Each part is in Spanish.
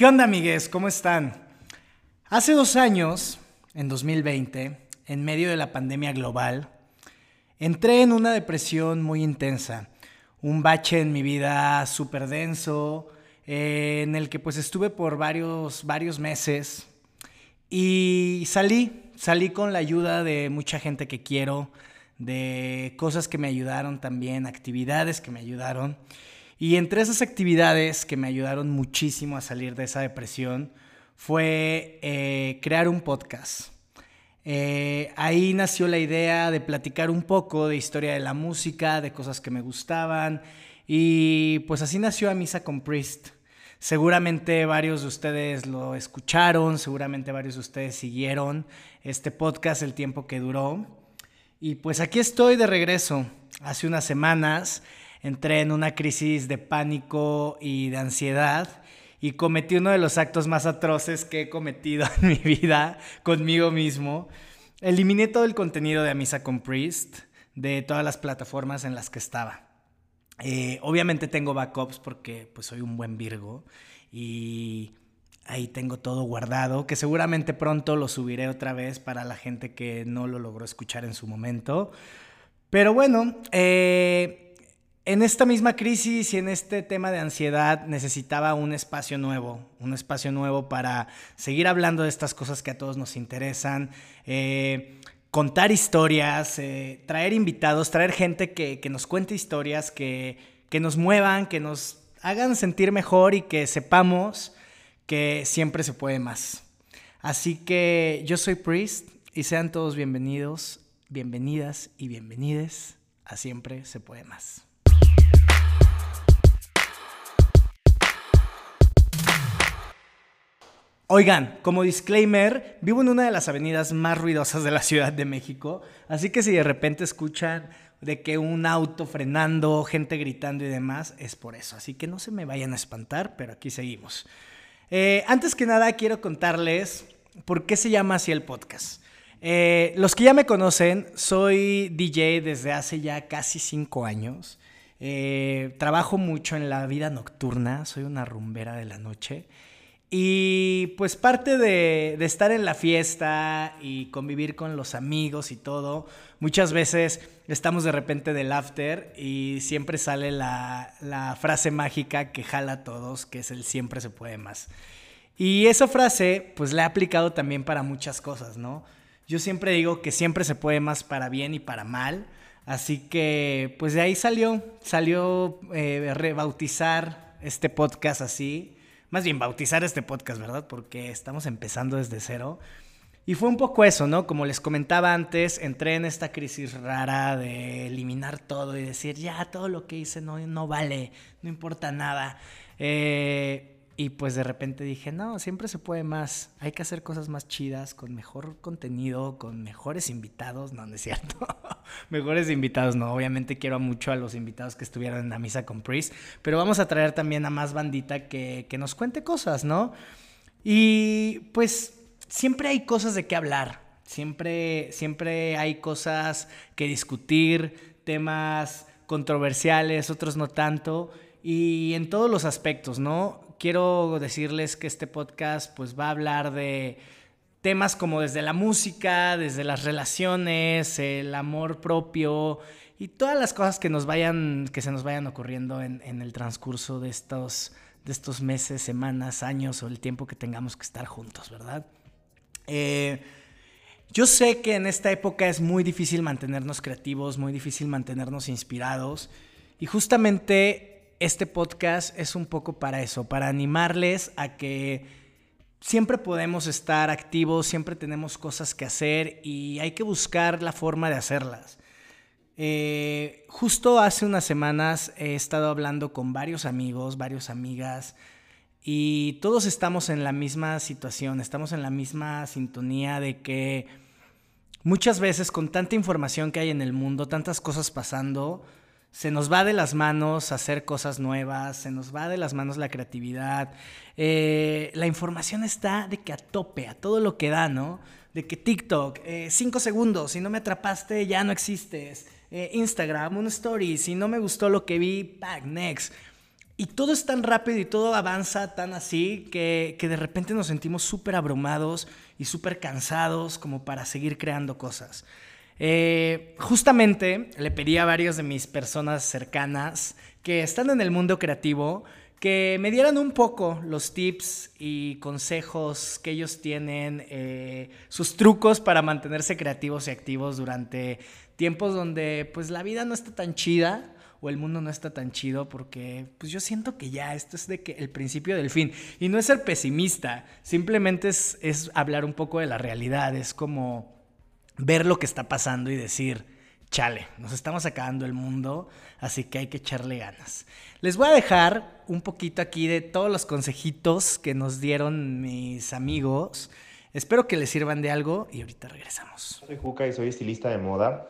¿Qué onda, amigues? ¿Cómo están? Hace 2 años, en 2020, en medio de la pandemia global, entré en una depresión muy intensa, un bache en mi vida súper denso, en el que pues estuve por varios meses y salí con la ayuda de mucha gente que quiero, de cosas que me ayudaron también, actividades que me ayudaron. Y entre esas actividades que me ayudaron muchísimo a salir de esa depresión fue crear un podcast. Ahí nació la idea de platicar un poco de historia de la música, de cosas que me gustaban. Y pues así nació A Misa con Priest. Seguramente varios de ustedes lo escucharon, seguramente varios de ustedes siguieron este podcast el tiempo que duró. Y pues aquí estoy de regreso. Hace unas semanas entré en una crisis de pánico y de ansiedad y cometí uno de los actos más atroces que he cometido en mi vida conmigo mismo. Eliminé todo el contenido de A Misa con Priest de todas las plataformas en las que estaba. Obviamente tengo backups porque pues soy un buen Virgo y ahí tengo todo guardado, que seguramente pronto lo subiré otra vez para la gente que no lo logró escuchar en su momento. Pero bueno, en esta misma crisis y en este tema de ansiedad necesitaba un espacio nuevo para seguir hablando de estas cosas que a todos nos interesan, contar historias, traer invitados, traer gente que nos cuente historias, que nos muevan, que nos hagan sentir mejor y que sepamos que siempre se puede más. Así que yo soy Priest y sean todos bienvenidos, bienvenidas y bienvenides a Siempre Se Puede Más. Oigan, como disclaimer, vivo en una de las avenidas más ruidosas de la Ciudad de México, así que si de repente escuchan de que un auto frenando, gente gritando y demás, es por eso. Así que no se me vayan a espantar, pero aquí seguimos. Antes que nada, quiero contarles por qué se llama así el podcast. Los que ya me conocen, soy DJ desde hace ya casi 5 años. Trabajo mucho en la vida nocturna, soy una rumbera de la noche. Y pues parte de estar en la fiesta y convivir con los amigos y todo, muchas veces estamos de repente del after y siempre sale la frase mágica que jala a todos, que es el siempre se puede más. Y esa frase pues la he aplicado también para muchas cosas, ¿no? Yo siempre digo que siempre se puede más para bien y para mal, así que pues de ahí salió rebautizar este podcast así. Más bien, bautizar este podcast, ¿verdad? Porque estamos empezando desde cero. Y fue un poco eso, ¿no? Como les comentaba antes, entré en esta crisis rara de eliminar todo y decir, ya, todo lo que hice no vale, no importa nada. Y pues de repente dije, no, siempre se puede más. Hay que hacer cosas más chidas, con mejor contenido, con mejores invitados. No, no es cierto. Mejores invitados, no. Obviamente quiero mucho a los invitados que estuvieron en A Misa con Priest, pero vamos a traer también a más bandita que nos cuente cosas, ¿no? Y pues siempre hay cosas de qué hablar, siempre hay cosas que discutir, temas controversiales, otros no tanto, y en todos los aspectos, ¿no? Quiero decirles que este podcast pues va a hablar de temas como desde la música, desde las relaciones, el amor propio y todas las cosas que se nos vayan ocurriendo en el transcurso de estos meses, semanas, años o el tiempo que tengamos que estar juntos, ¿verdad? Yo sé que en esta época es muy difícil mantenernos creativos, muy difícil mantenernos inspirados y justamente este podcast es un poco para eso, para animarles a que siempre podemos estar activos, siempre tenemos cosas que hacer y hay que buscar la forma de hacerlas. Justo hace unas semanas he estado hablando con varios amigos, varias amigas y todos estamos en la misma situación, estamos en la misma sintonía de que muchas veces con tanta información que hay en el mundo, tantas cosas pasando, se nos va de las manos hacer cosas nuevas, se nos va de las manos la creatividad. La información está de que a tope, a todo lo que da, ¿no? De que TikTok, 5 segundos, si no me atrapaste ya no existes. Instagram, un story, si no me gustó lo que vi, back next. Y todo es tan rápido y todo avanza tan así que de repente nos sentimos súper abrumados y súper cansados como para seguir creando cosas. Justamente le pedí a varias de mis personas cercanas que están en el mundo creativo que me dieran un poco los tips y consejos que ellos tienen, sus trucos para mantenerse creativos y activos durante tiempos donde pues la vida no está tan chida, o el mundo no está tan chido, porque pues yo siento que ya esto es de que el principio del fin. Y no es ser pesimista, simplemente es hablar un poco de la realidad, es como ver lo que está pasando y decir, chale, nos estamos acabando el mundo, así que hay que echarle ganas. Les voy a dejar un poquito aquí de todos los consejitos que nos dieron mis amigos. Espero que les sirvan de algo y ahorita regresamos. Soy Juka y soy estilista de moda.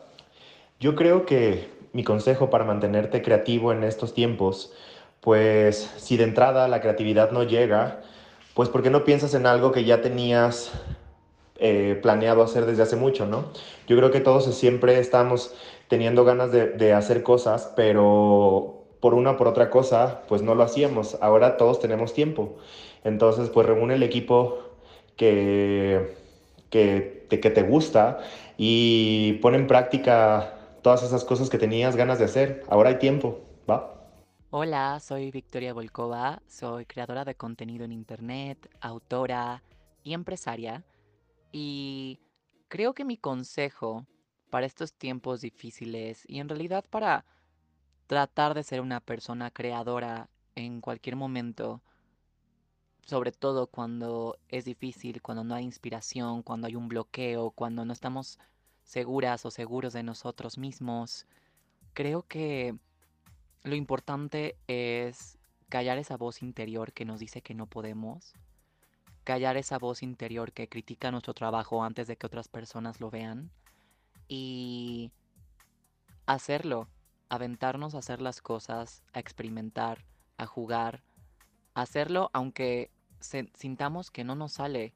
Yo creo que mi consejo para mantenerte creativo en estos tiempos, pues si de entrada la creatividad no llega, pues ¿por qué no piensas en algo que ya tenías planeado hacer desde hace mucho, ¿no? Yo creo que todos siempre estamos teniendo ganas de hacer cosas, pero por una o por otra cosa, pues no lo hacíamos. Ahora todos tenemos tiempo. Entonces, pues reúne el equipo que te gusta y pon en práctica todas esas cosas que tenías ganas de hacer. Ahora hay tiempo, ¿va? Hola, soy Victoria Volkova, soy creadora de contenido en internet, autora y empresaria. Y creo que mi consejo para estos tiempos difíciles y en realidad para tratar de ser una persona creadora en cualquier momento, sobre todo cuando es difícil, cuando no hay inspiración, cuando hay un bloqueo, cuando no estamos seguras o seguros de nosotros mismos, creo que lo importante es callar esa voz interior que nos dice que no podemos, callar esa voz interior que critica nuestro trabajo antes de que otras personas lo vean y hacerlo, aventarnos a hacer las cosas, a experimentar, a jugar, hacerlo aunque sintamos que no nos sale,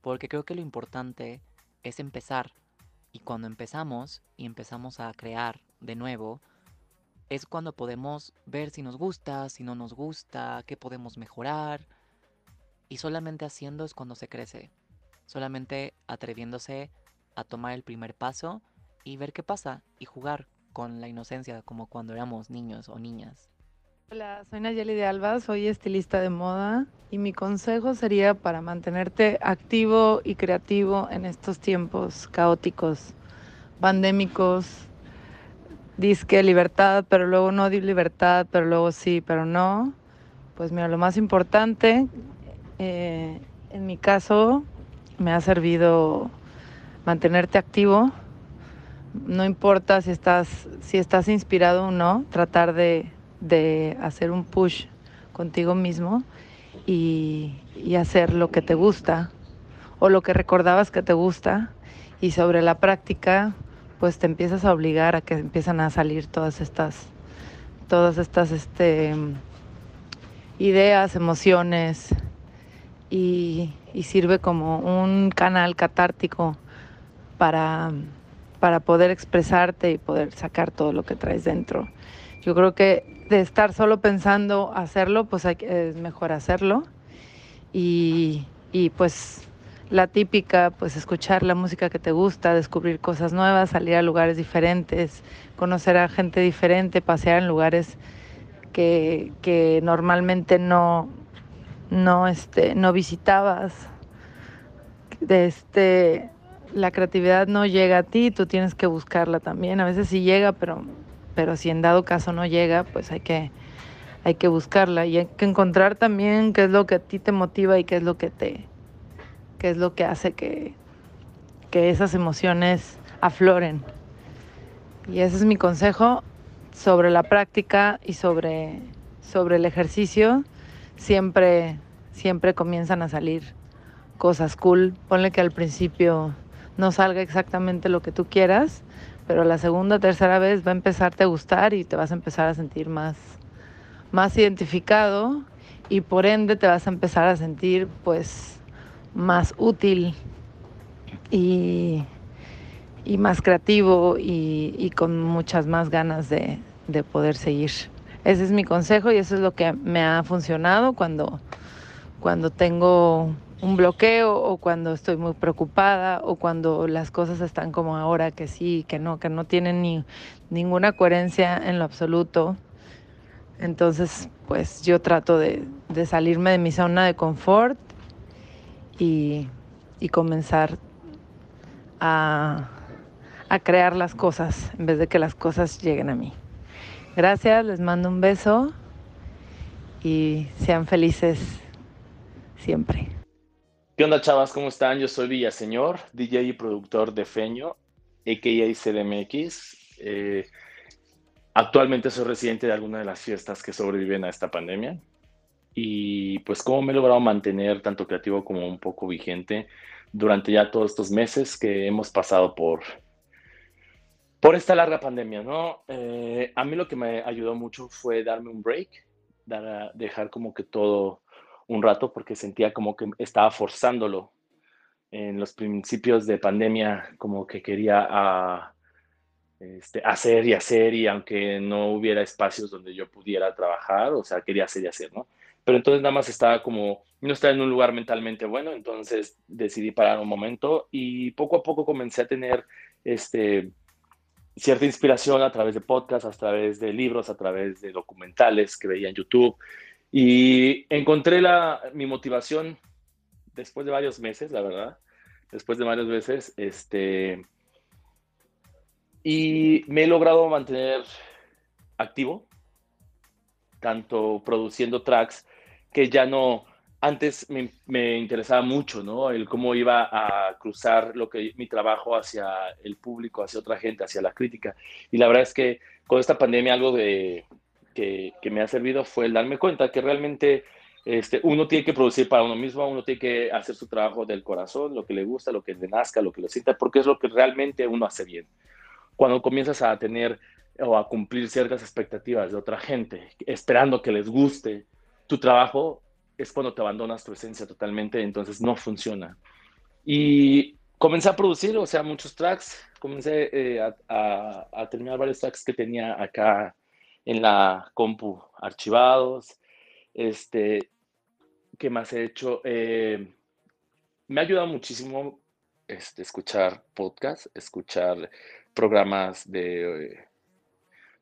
porque creo que lo importante es empezar. Y cuando empezamos y empezamos a crear de nuevo, es cuando podemos ver si nos gusta, si no nos gusta, qué podemos mejorar. Y solamente haciendo es cuando se crece. Solamente atreviéndose a tomar el primer paso y ver qué pasa y jugar con la inocencia como cuando éramos niños o niñas. Hola, soy Nayeli de Alba, soy estilista de moda y mi consejo sería para mantenerte activo y creativo en estos tiempos caóticos, pandémicos, dizque libertad, pero luego no di libertad, pero luego sí, pero no. Pues mira, lo más importante, en mi caso, me ha servido mantenerte activo. No importa si estás inspirado o no, tratar de hacer un push contigo mismo y hacer lo que te gusta o lo que recordabas que te gusta, y sobre la práctica pues te empiezas a obligar a que empiezan a salir todas estas ideas, emociones y sirve como un canal catártico para poder expresarte y poder sacar todo lo que traes dentro. Yo creo que de estar solo pensando hacerlo, pues es mejor hacerlo. Y pues la típica, pues escuchar la música que te gusta, descubrir cosas nuevas, salir a lugares diferentes, conocer a gente diferente, pasear en lugares que normalmente no visitabas. La creatividad no llega a ti, tú tienes que buscarla también. A veces sí llega, pero si en dado caso no llega, pues hay que buscarla y hay que encontrar también qué es lo que a ti te motiva y qué es lo que hace que esas emociones afloren. Y ese es mi consejo sobre la práctica y sobre el ejercicio. Siempre comienzan a salir cosas cool. Ponle que al principio no salga exactamente lo que tú quieras, pero la segunda o tercera vez va a empezarte a gustar y te vas a empezar a sentir más identificado y por ende te vas a empezar a sentir pues más útil y más creativo y con muchas más ganas de poder seguir. Ese es mi consejo y eso es lo que me ha funcionado cuando tengo un bloqueo o cuando estoy muy preocupada o cuando las cosas están como ahora, que sí, que no tienen ninguna coherencia en lo absoluto. Entonces, pues yo trato de salirme de mi zona de confort y comenzar a crear las cosas en vez de que las cosas lleguen a mí. Gracias, les mando un beso y sean felices siempre. ¿Qué onda, chavas? ¿Cómo están? Yo soy Villaseñor, DJ y productor de Feño, a.k.a. CDMX. Actualmente soy residente de alguna de las fiestas que sobreviven a esta pandemia. Y pues cómo me he logrado mantener tanto creativo como un poco vigente durante ya todos estos meses que hemos pasado por esta larga pandemia, ¿no? A mí lo que me ayudó mucho fue darme un break, dejar como que todo un rato, porque sentía como que estaba forzándolo. En los principios de pandemia, como que quería hacer y hacer, y aunque no hubiera espacios donde yo pudiera trabajar, o sea, quería hacer y hacer, ¿no? Pero entonces nada más estaba como, no estaba en un lugar mentalmente bueno, entonces decidí parar un momento y poco a poco comencé a tener cierta inspiración a través de podcasts, a través de libros, a través de documentales que veía en YouTube. Y encontré mi motivación después de varios meses, la verdad. Después de varios meses, y me he logrado mantener activo, tanto produciendo tracks que ya no... Antes me interesaba mucho, ¿no? El cómo iba a cruzar mi trabajo hacia el público, hacia otra gente, hacia la crítica. Y la verdad es que con esta pandemia algo que me ha servido fue el darme cuenta que realmente uno tiene que producir para uno mismo, uno tiene que hacer su trabajo del corazón, lo que le gusta, lo que le nazca, lo que le sienta, porque es lo que realmente uno hace bien. Cuando comienzas a tener o a cumplir ciertas expectativas de otra gente, esperando que les guste tu trabajo, es cuando te abandonas tu esencia totalmente, entonces no funciona. Y comencé a producir, o sea, muchos tracks, comencé a terminar varios tracks que tenía acá en la compu archivados. ¿Qué más he hecho? Me ha ayudado muchísimo escuchar podcasts, escuchar programas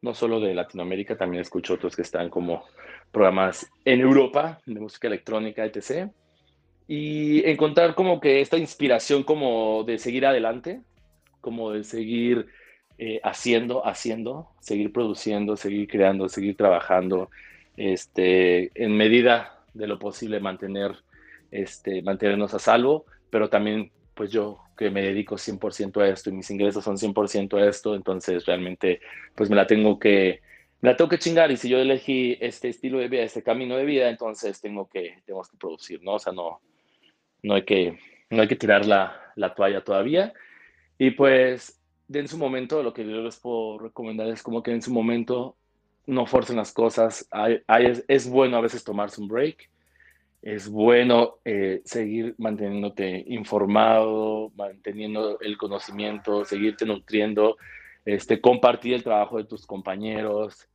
no solo de Latinoamérica, también escucho otros que están como programas en Europa, de música electrónica, etc. Y encontrar como que esta inspiración como de seguir adelante, como de seguir... haciendo, seguir produciendo, seguir creando, seguir trabajando, en medida de lo posible mantenernos a salvo, pero también, pues yo que me dedico 100% a esto y mis ingresos son 100% a esto, entonces realmente, pues me la tengo que chingar, y si yo elegí este estilo de vida, este camino de vida, entonces tenemos que producir, ¿no? O sea, no hay que tirar la toalla todavía, y pues en su momento, lo que yo les puedo recomendar es como que en su momento no forcen las cosas. Es bueno a veces tomarse un break, es bueno seguir manteniéndote informado, manteniendo el conocimiento, seguirte nutriendo, compartir el trabajo de tus compañeros,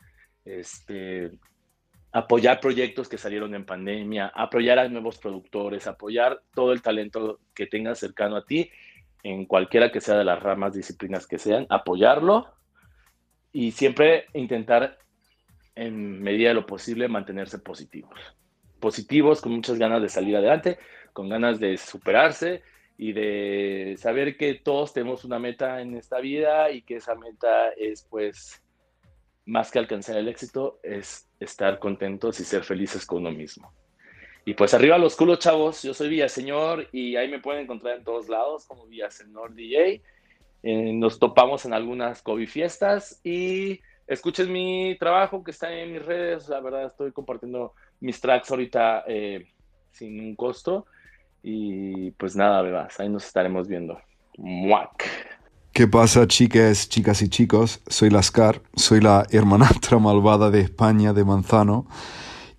apoyar proyectos que salieron en pandemia, apoyar a nuevos productores, apoyar todo el talento que tengas cercano a ti, en cualquiera que sea de las ramas, disciplinas que sean, apoyarlo y siempre intentar, en medida de lo posible, mantenerse positivos, con muchas ganas de salir adelante, con ganas de superarse y de saber que todos tenemos una meta en esta vida y que esa meta es, pues, más que alcanzar el éxito, es estar contentos y ser felices con uno mismo. Y pues arriba los culos, chavos. Yo soy Villaseñor y ahí me pueden encontrar en todos lados como Villaseñor DJ. Nos topamos en algunas COVID fiestas y escuchen mi trabajo que está en mis redes. La verdad estoy compartiendo mis tracks ahorita sin un costo. Y pues nada, bebas, ahí nos estaremos viendo. ¡Muac! ¿Qué pasa, chicas, chicas y chicos? Soy Laskaar, soy la hermanastra malvada de España, de Manzano.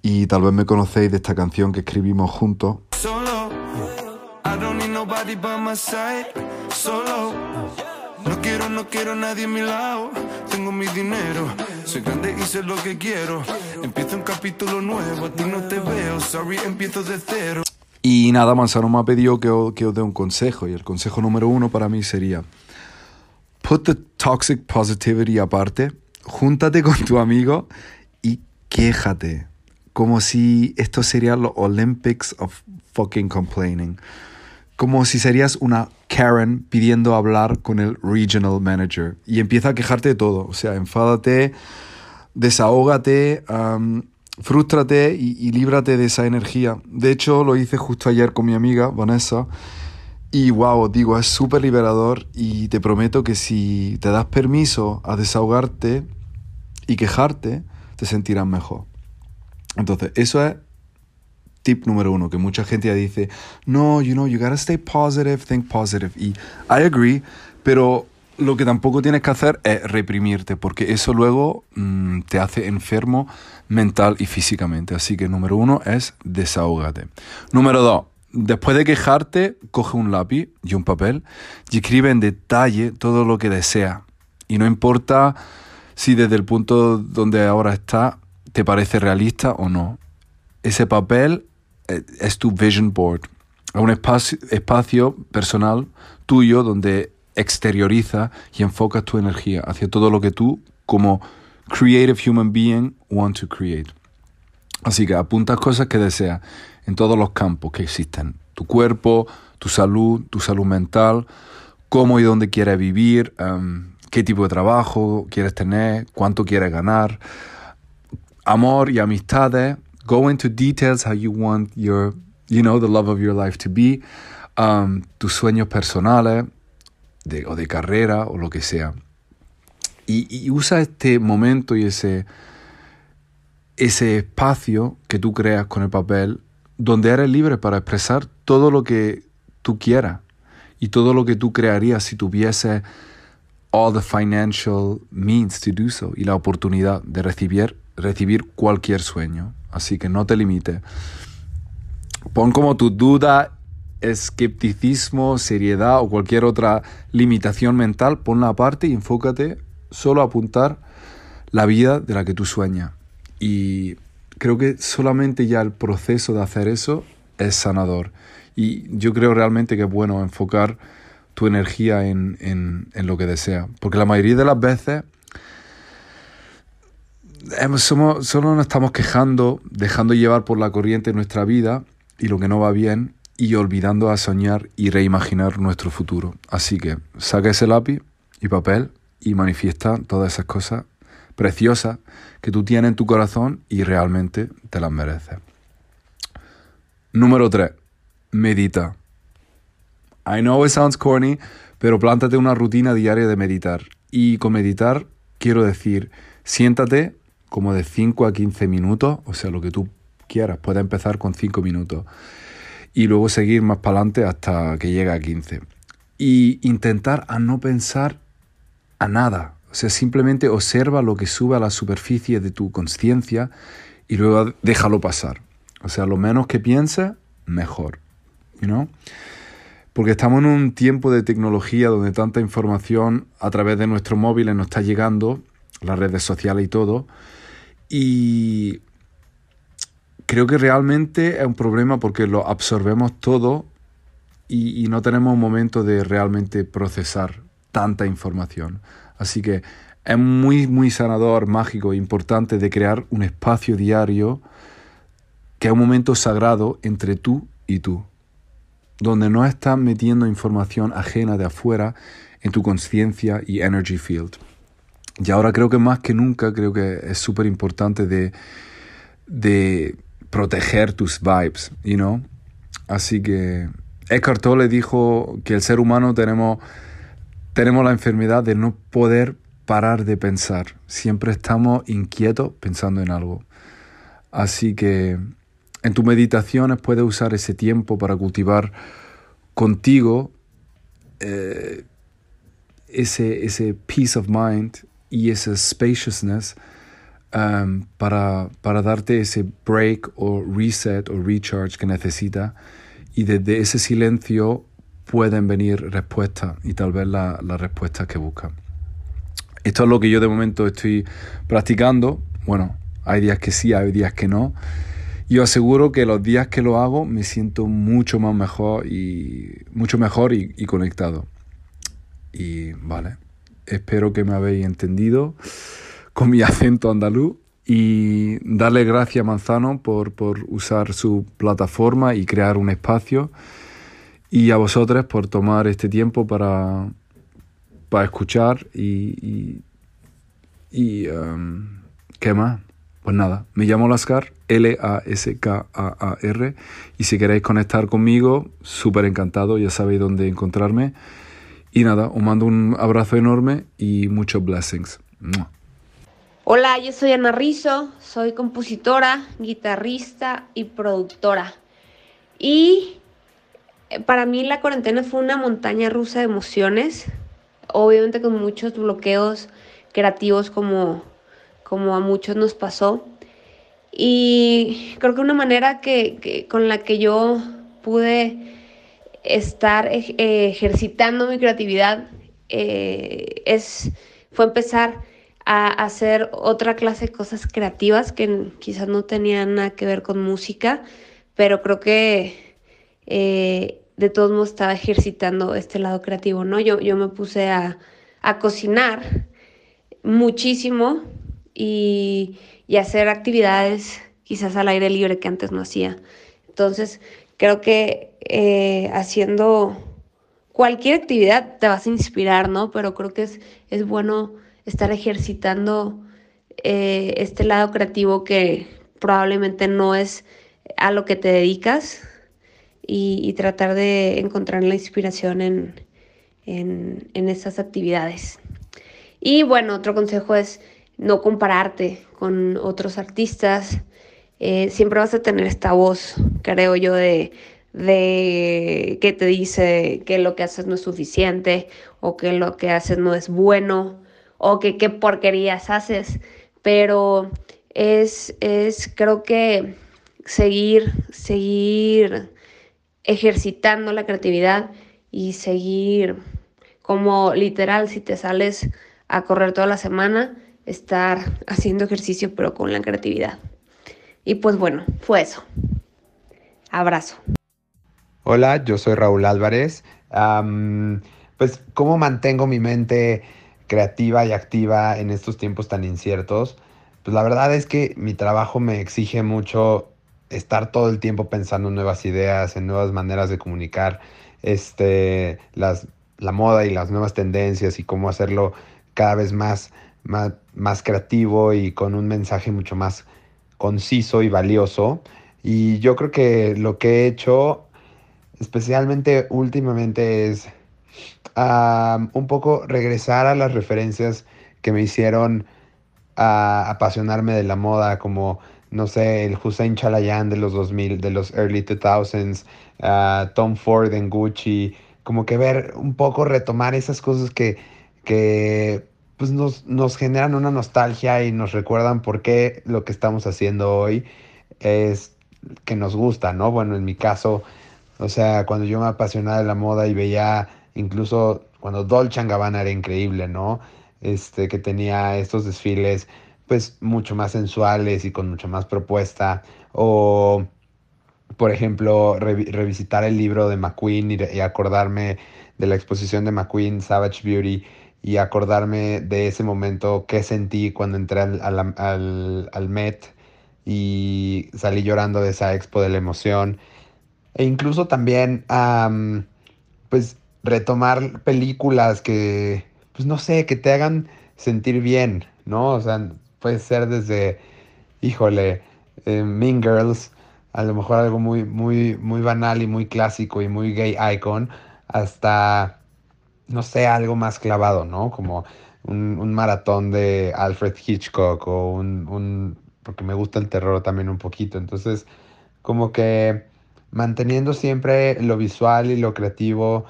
Y tal vez me conocéis de esta canción que escribimos juntos. Solo, I don't need nobody by my side. Solo, no quiero nadie a mi lado. tengo mi dinero. Soy grande y sé lo que quiero. Empiezo un capítulo nuevo, a ti no te veo, sorry, empiezo de cero. Y nada, Manzano me ha pedido que os dé un consejo. Y el consejo número uno para mí sería: put the toxic positivity aparte, júntate con tu amigo y quéjate. Como si esto sería los Olympics of fucking complaining. Como si serías una Karen pidiendo hablar con el regional manager. Y empieza a quejarte de todo. O sea, enfádate, desahógate, frústrate y líbrate de esa energía. De hecho, lo hice justo ayer con mi amiga Vanessa. Y wow, digo, es súper liberador. Y te prometo que si te das permiso a desahogarte y quejarte, te sentirás mejor. Entonces, eso es tip número uno, que mucha gente ya dice, no, you know, you gotta stay positive, think positive. Y I agree, pero lo que tampoco tienes que hacer es reprimirte, porque eso luego te hace enfermo mental y físicamente. Así que número uno es desahógate. Número dos, después de quejarte, coge un lápiz y un papel y escribe en detalle todo lo que deseas. Y no importa si desde el punto donde ahora estás te parece realista o no. Ese papel es tu vision board. Es un espacio personal tuyo donde exterioriza y enfocas tu energía hacia todo lo que tú, como creative human being, want to create. Así que apuntas cosas que deseas en todos los campos que existen. Tu cuerpo, tu salud mental, cómo y dónde quieres vivir, qué tipo de trabajo quieres tener, cuánto quieres ganar, amor y amistades. Go into details how you want your, you know, the love of your life to be. Tus sueños personales o de carrera o lo que sea. Y usa este momento y ese espacio que tú creas con el papel donde eres libre para expresar todo lo que tú quieras y todo lo que tú crearías si tuviese all the financial means to do so y la oportunidad de recibir cualquier sueño. Así que no te limites. Pon como tu duda, escepticismo, seriedad o cualquier otra limitación mental, ponla aparte y enfócate solo a apuntar la vida de la que tú sueñas. Y creo que solamente ya el proceso de hacer eso es sanador. Y yo creo realmente que es bueno enfocar tu energía en lo que deseas. Porque la mayoría de las veces solo nos estamos quejando, dejando llevar por la corriente nuestra vida y lo que no va bien, y olvidando a soñar y reimaginar nuestro futuro. Así que saca ese lápiz y papel y manifiesta todas esas cosas preciosas que tú tienes en tu corazón y realmente te las mereces. Número 3. Medita. I know it sounds corny, pero plántate una rutina diaria de meditar. Y con meditar quiero decir, siéntate como de 5 a 15 minutos, o sea, lo que tú quieras. Puedes empezar con 5 minutos y luego seguir más para adelante hasta que llegue a 15. Y intentar a no pensar a nada. O sea, simplemente observa lo que sube a la superficie de tu conciencia y luego déjalo pasar. O sea, lo menos que pienses, mejor. You know? Porque estamos en un tiempo de tecnología donde tanta información a través de nuestros móviles nos está llegando, las redes sociales y todo, y creo que realmente es un problema porque lo absorbemos todo y no tenemos un momento de realmente procesar tanta información. Así que es muy, muy sanador, mágico e importante de crear un espacio diario que es un momento sagrado entre tú y tú, donde no estás metiendo información ajena de afuera en tu conciencia y energy field. Y ahora creo que más que nunca, creo que es súper importante de proteger tus vibes, you know? Así que Eckhart Tolle dijo que el ser humano tenemos la enfermedad de no poder parar de pensar. Siempre estamos inquietos pensando en algo. Así que en tus meditaciones puedes usar ese tiempo para cultivar contigo ese peace of mind y esa spaciousness para darte ese break o reset o recharge que necesitas. Y desde ese silencio pueden venir respuestas y tal vez las respuestas que buscan. Esto es lo que yo de momento estoy practicando. Bueno, hay días que sí, hay días que no. Y os aseguro que los días que lo hago me siento mucho mejor y conectado. Y vale, espero que me habéis entendido con mi acento andaluz. Y darle gracias a Manzano por usar su plataforma y crear un espacio. Y a vosotros por tomar este tiempo para escuchar y ¿qué más? Pues nada, me llamo Laskaar, L-A-S-K-A-A-R, y si queréis conectar conmigo, súper encantado, ya sabéis dónde encontrarme. Y nada, os mando un abrazo enorme y muchos blessings. ¡Mua! Hola, yo soy Ana Rizo, soy compositora, guitarrista y productora. Y para mí la cuarentena fue una montaña rusa de emociones, obviamente con muchos bloqueos creativos como a muchos nos pasó. Y creo que una manera que con la que yo pude estar ejercitando mi creatividad fue empezar a hacer otra clase de cosas creativas que quizás no tenían nada que ver con música, pero creo que de todos modos estaba ejercitando este lado creativo, ¿no? Yo me puse a cocinar muchísimo y hacer actividades quizás al aire libre que antes no hacía. Entonces creo que haciendo cualquier actividad te vas a inspirar, ¿no? Pero creo que es bueno estar ejercitando este lado creativo que probablemente no es a lo que te dedicas y tratar de encontrar la inspiración en estas actividades. Y bueno, otro consejo es no compararte con otros artistas. Siempre vas a tener esta voz, creo yo, de que te dice que lo que haces no es suficiente o que lo que haces no es bueno, o que qué porquerías haces, pero creo que seguir ejercitando la creatividad y seguir como literal, si te sales a correr toda la semana, estar haciendo ejercicio pero con la creatividad. Y pues bueno, fue eso. Abrazo. Hola, yo soy Raúl Álvarez. Pues, ¿cómo mantengo mi mente creativa y activa en estos tiempos tan inciertos? Pues la verdad es que mi trabajo me exige mucho estar todo el tiempo pensando en nuevas ideas, en nuevas maneras de comunicar la moda y las nuevas tendencias y cómo hacerlo cada vez más creativo y con un mensaje mucho más conciso y valioso. Y yo creo que lo que he hecho, especialmente últimamente, es un poco regresar a las referencias que me hicieron apasionarme de la moda, como, no sé, el Hussein Chalayan de los 2000, de los early 2000s, Tom Ford en Gucci, como que ver un poco, retomar esas cosas que pues nos generan una nostalgia y nos recuerdan por qué lo que estamos haciendo hoy es que nos gusta, ¿no? Bueno, en mi caso, o sea, cuando yo me apasionaba de la moda y veía, incluso cuando Dolce & Gabbana era increíble, ¿no? Que tenía estos desfiles, pues, mucho más sensuales y con mucha más propuesta. O, por ejemplo, revisitar el libro de McQueen y acordarme de la exposición de McQueen, Savage Beauty, y acordarme de ese momento que sentí cuando entré al Met y salí llorando de esa expo, de la emoción. E incluso también, pues, retomar películas que, pues no sé, que te hagan sentir bien, ¿no? O sea, puede ser desde, híjole, Mean Girls, a lo mejor algo muy, muy, muy banal y muy clásico y muy gay icon, hasta, no sé, algo más clavado, ¿no? Como un maratón de Alfred Hitchcock o porque me gusta el terror también un poquito. Entonces, como que manteniendo siempre lo visual y lo creativo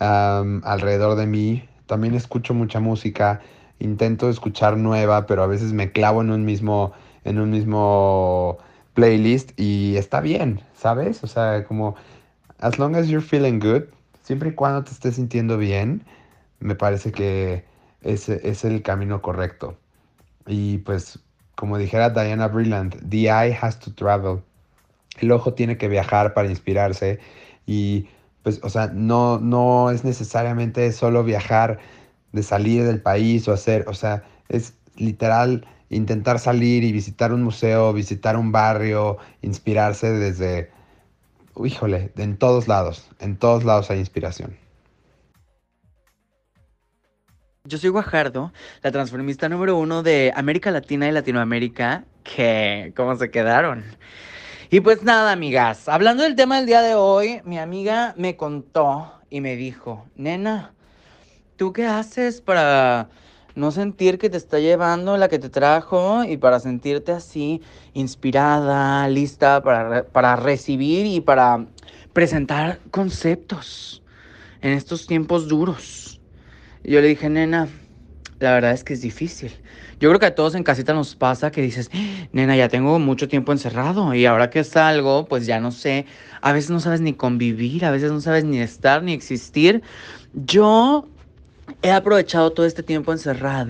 alrededor de mí. También escucho mucha música, intento escuchar nueva, pero a veces me clavo en un mismo playlist y está bien, ¿sabes? O sea, como as long as you're feeling good, siempre y cuando te estés sintiendo bien, me parece que ese es el camino correcto. Y pues, como dijera Diana Vreeland, the eye has to travel. El ojo tiene que viajar para inspirarse. Y pues, o sea, no es necesariamente solo viajar de salir del país o hacer, o sea, es literal intentar salir y visitar un museo, visitar un barrio, inspirarse desde, híjole, en todos lados hay inspiración. Yo soy Guajardo, la transformista número 1 de América Latina y Latinoamérica, que cómo se quedaron. Y pues nada, amigas, hablando del tema del día de hoy, mi amiga me contó y me dijo, nena, ¿tú qué haces para no sentir que te está llevando la que te trajo y para sentirte así inspirada, lista para recibir y para presentar conceptos en estos tiempos duros? Y yo le dije, nena, la verdad es que es difícil. Yo creo que a todos en casita nos pasa que dices, nena, ya tengo mucho tiempo encerrado y ahora que salgo, pues ya no sé. A veces no sabes ni convivir, a veces no sabes ni estar, ni existir. Yo he aprovechado todo este tiempo encerrado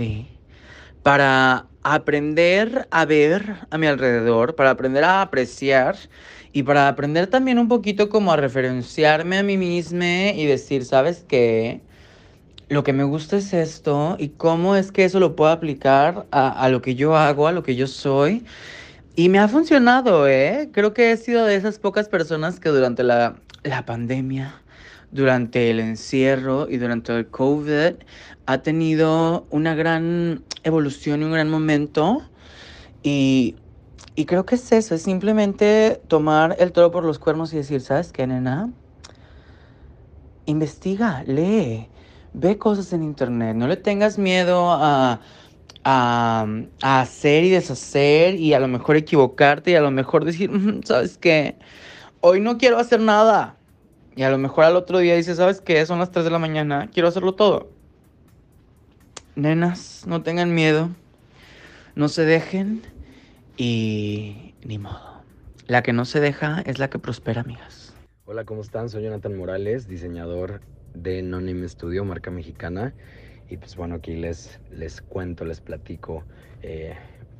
para aprender a ver a mi alrededor, para aprender a apreciar y para aprender también un poquito como a referenciarme a mí misma y decir, ¿sabes qué? Lo que me gusta es esto y cómo es que eso lo puedo aplicar a lo que yo hago, a lo que yo soy. Y me ha funcionado, ¿eh? Creo que he sido de esas pocas personas que durante la pandemia, durante el encierro y durante el COVID ha tenido una gran evolución y un gran momento. Y creo que es eso, es simplemente tomar el toro por los cuernos y decir, ¿sabes qué, nena? Investiga, lee, ve cosas en internet. No le tengas miedo a hacer y deshacer y a lo mejor equivocarte y a lo mejor decir, ¿sabes qué? Hoy no quiero hacer nada. Y a lo mejor al otro día dices, ¿sabes qué? Son las 3 de la mañana, quiero hacerlo todo. Nenas, no tengan miedo, no se dejen y ni modo. La que no se deja es la que prospera, amigas. Hola, ¿cómo están? Soy Jonathan Morales, diseñador de Anonymous Estudio, marca mexicana. Y pues bueno, aquí les cuento, les platico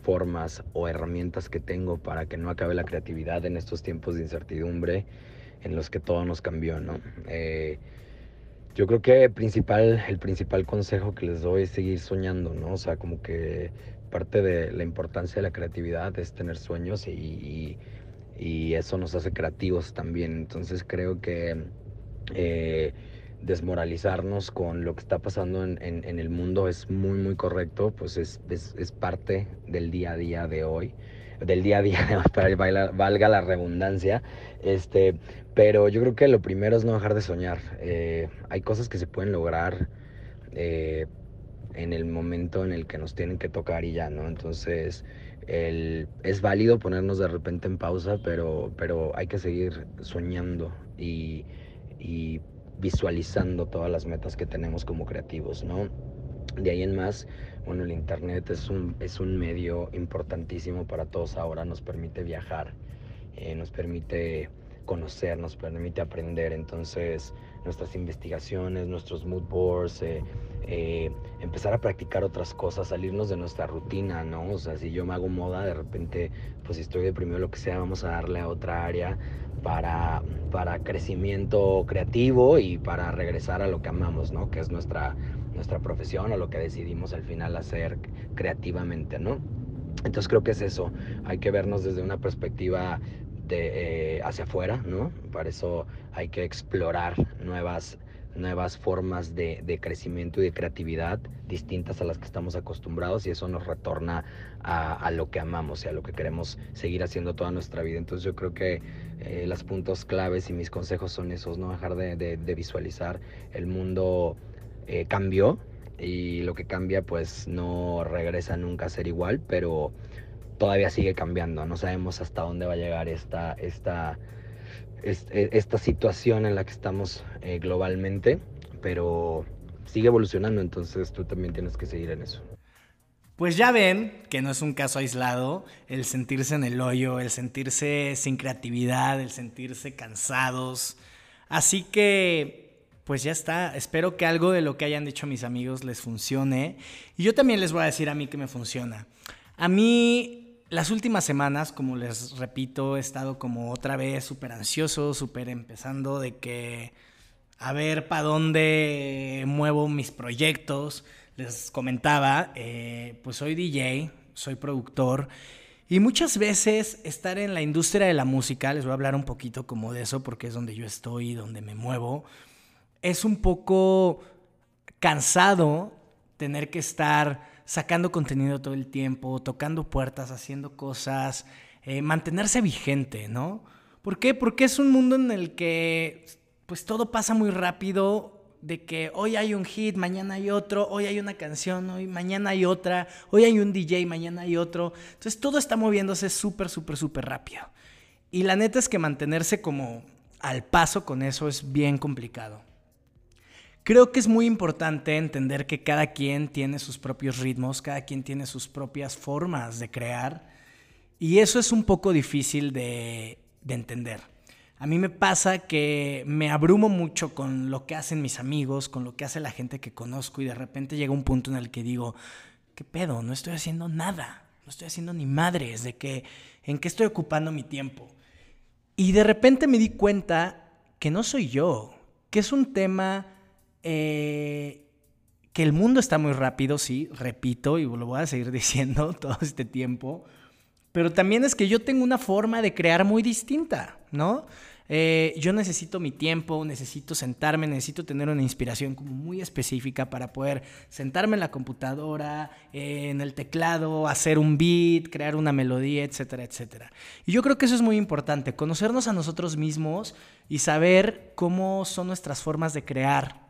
formas o herramientas que tengo para que no acabe la creatividad en estos tiempos de incertidumbre en los que todo nos cambió, ¿no? Yo creo que el principal consejo que les doy es seguir soñando, ¿no? O sea, como que parte de la importancia de la creatividad es tener sueños y eso nos hace creativos también. Entonces creo que desmoralizarnos con lo que está pasando en el mundo es muy, muy correcto, pues es parte del día a día de hoy. Del día a día, valga la redundancia, pero yo creo que lo primero es no dejar de soñar. Hay cosas que se pueden lograr en el momento en el que nos tienen que tocar y ya, ¿no? Entonces es válido ponernos de repente en pausa, pero hay que seguir soñando y visualizando todas las metas que tenemos como creativos, ¿no? De ahí en más, bueno, el internet es un medio importantísimo para todos ahora, nos permite viajar, nos permite conocer, nos permite aprender. Entonces nuestras investigaciones, nuestros mood boards, empezar a practicar otras cosas, salirnos de nuestra rutina, ¿no? O sea, si yo me hago moda, de repente, pues si estoy deprimido, lo que sea, vamos a darle a otra área para crecimiento creativo y para regresar a lo que amamos, ¿no? Que es nuestra profesión o lo que decidimos al final hacer creativamente, ¿no? Entonces creo que es eso, hay que vernos desde una perspectiva de hacia afuera, ¿no? Para eso hay que explorar nuevas formas de crecimiento y de creatividad distintas a las que estamos acostumbrados, y eso nos retorna a lo que amamos y a lo que queremos seguir haciendo toda nuestra vida. Entonces yo creo que los puntos claves y mis consejos son esos, no dejar de visualizar. El mundo cambió, y lo que cambia pues no regresa nunca a ser igual, pero todavía sigue cambiando. No sabemos hasta dónde va a llegar esta situación en la que estamos globalmente, pero sigue evolucionando, entonces tú también tienes que seguir en eso. Pues ya ven que no es un caso aislado el sentirse en el hoyo, el sentirse sin creatividad, el sentirse cansados. Así que pues ya está. Espero que algo de lo que hayan dicho mis amigos les funcione. Y yo también les voy a decir a mí que me funciona. A mí, las últimas semanas, como les repito, he estado como otra vez súper ansioso, súper empezando de que a ver para dónde muevo mis proyectos. Les comentaba, pues soy DJ, soy productor. Y muchas veces estar en la industria de la música, les voy a hablar un poquito como de eso porque es donde yo estoy, donde me muevo, es un poco cansado tener que estar sacando contenido todo el tiempo, tocando puertas, haciendo cosas, mantenerse vigente, ¿no? ¿Por qué? Porque es un mundo en el que pues todo pasa muy rápido, de que hoy hay un hit, mañana hay otro, hoy hay una canción, hoy mañana hay otra, hoy hay un DJ, mañana hay otro. Entonces todo está moviéndose súper rápido. Y la neta es que mantenerse como al paso con eso es bien complicado. Creo que es muy importante entender que cada quien tiene sus propios ritmos, cada quien tiene sus propias formas de crear, y eso es un poco difícil de entender. A mí me pasa que me abrumo mucho con lo que hacen mis amigos, con lo que hace la gente que conozco, y de repente llega un punto en el que digo, ¿qué pedo? No estoy haciendo nada, no estoy haciendo ni madres, de que, ¿en qué estoy ocupando mi tiempo? Y de repente me di cuenta que no soy yo, que es un tema que el mundo está muy rápido, sí, repito, y lo voy a seguir diciendo todo este tiempo, pero también es que yo tengo una forma de crear muy distinta, ¿no? Yo necesito mi tiempo, necesito sentarme, necesito tener una inspiración como muy específica para poder sentarme en la computadora, en el teclado, hacer un beat, crear una melodía, etcétera, etcétera. Y yo creo que eso es muy importante, conocernos a nosotros mismos y saber cómo son nuestras formas de crear,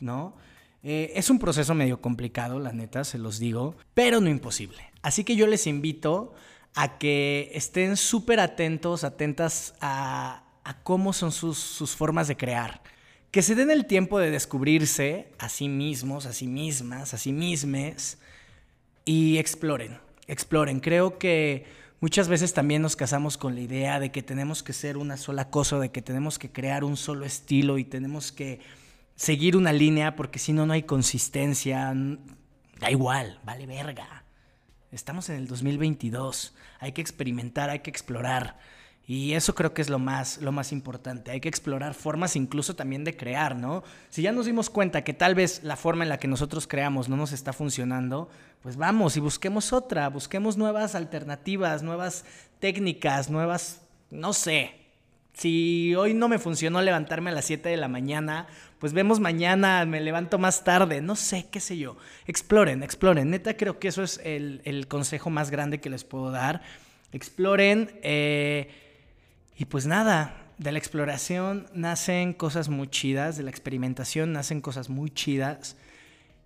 ¿no? Es un proceso medio complicado, la neta, se los digo, pero no imposible. Así que yo les invito a que estén súper atentos, atentas a cómo son sus formas de crear. Que se den el tiempo de descubrirse a sí mismos, a sí mismas, a sí mismes, y exploren. Creo que muchas veces también nos casamos con la idea de que tenemos que ser una sola cosa, de que tenemos que crear un solo estilo y tenemos que seguir una línea, porque si no, no hay consistencia. Da igual, vale verga. Estamos en el 2022, hay que experimentar, hay que explorar, y eso creo que es lo más importante. Hay que explorar formas incluso también de crear, ¿no? Si ya nos dimos cuenta que tal vez la forma en la que nosotros creamos no nos está funcionando, pues vamos y busquemos otra, busquemos nuevas alternativas, nuevas técnicas, nuevas, no sé. Si hoy no me funcionó levantarme a las 7 de la mañana, pues vemos mañana, me levanto más tarde, no sé, qué sé yo. Exploren. Neta, creo que eso es el consejo más grande que les puedo dar. Exploren. Y pues nada, de la exploración nacen cosas muy chidas, de la experimentación nacen cosas muy chidas.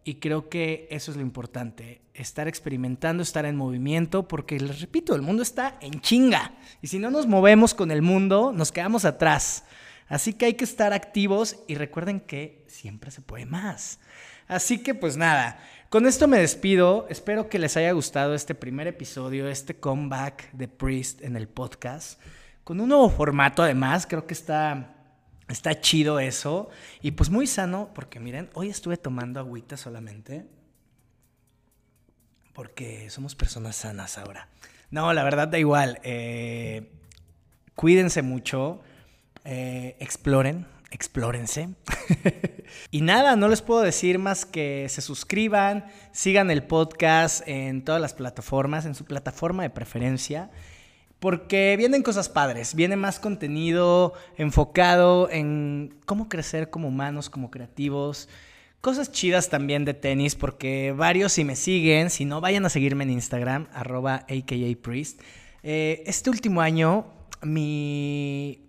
Y creo que eso es lo importante, estar experimentando, estar en movimiento, porque les repito, el mundo está en chinga. Y si no nos movemos con el mundo, nos quedamos atrás. Así que hay que estar activos y recuerden que siempre se puede más. Así que pues nada, con esto me despido. Espero que les haya gustado este primer episodio, este comeback de Priest en el podcast. Con un nuevo formato además, creo que está chido eso, y pues muy sano, porque miren, hoy estuve tomando agüita solamente, porque somos personas sanas ahora. No, la verdad da igual, cuídense mucho, explórense. Y nada, no les puedo decir más que se suscriban, sigan el podcast en todas las plataformas, en su plataforma de preferencia, porque vienen cosas padres, viene más contenido enfocado en cómo crecer como humanos, como creativos. Cosas chidas también de tenis, porque varios, si me siguen, si no, vayan a seguirme en Instagram, @AKAPriest. Este último año, mi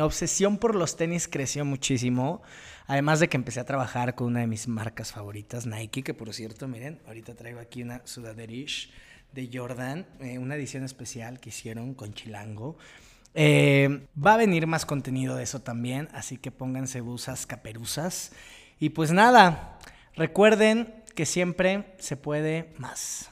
obsesión por los tenis creció muchísimo. Además de que empecé a trabajar con una de mis marcas favoritas, Nike, que por cierto, miren, ahorita traigo aquí una sudaderish de Jordan, una edición especial que hicieron con Chilango. Va a venir más contenido de eso también, así que pónganse blusas caperuzas. Y pues nada, recuerden que siempre se puede más.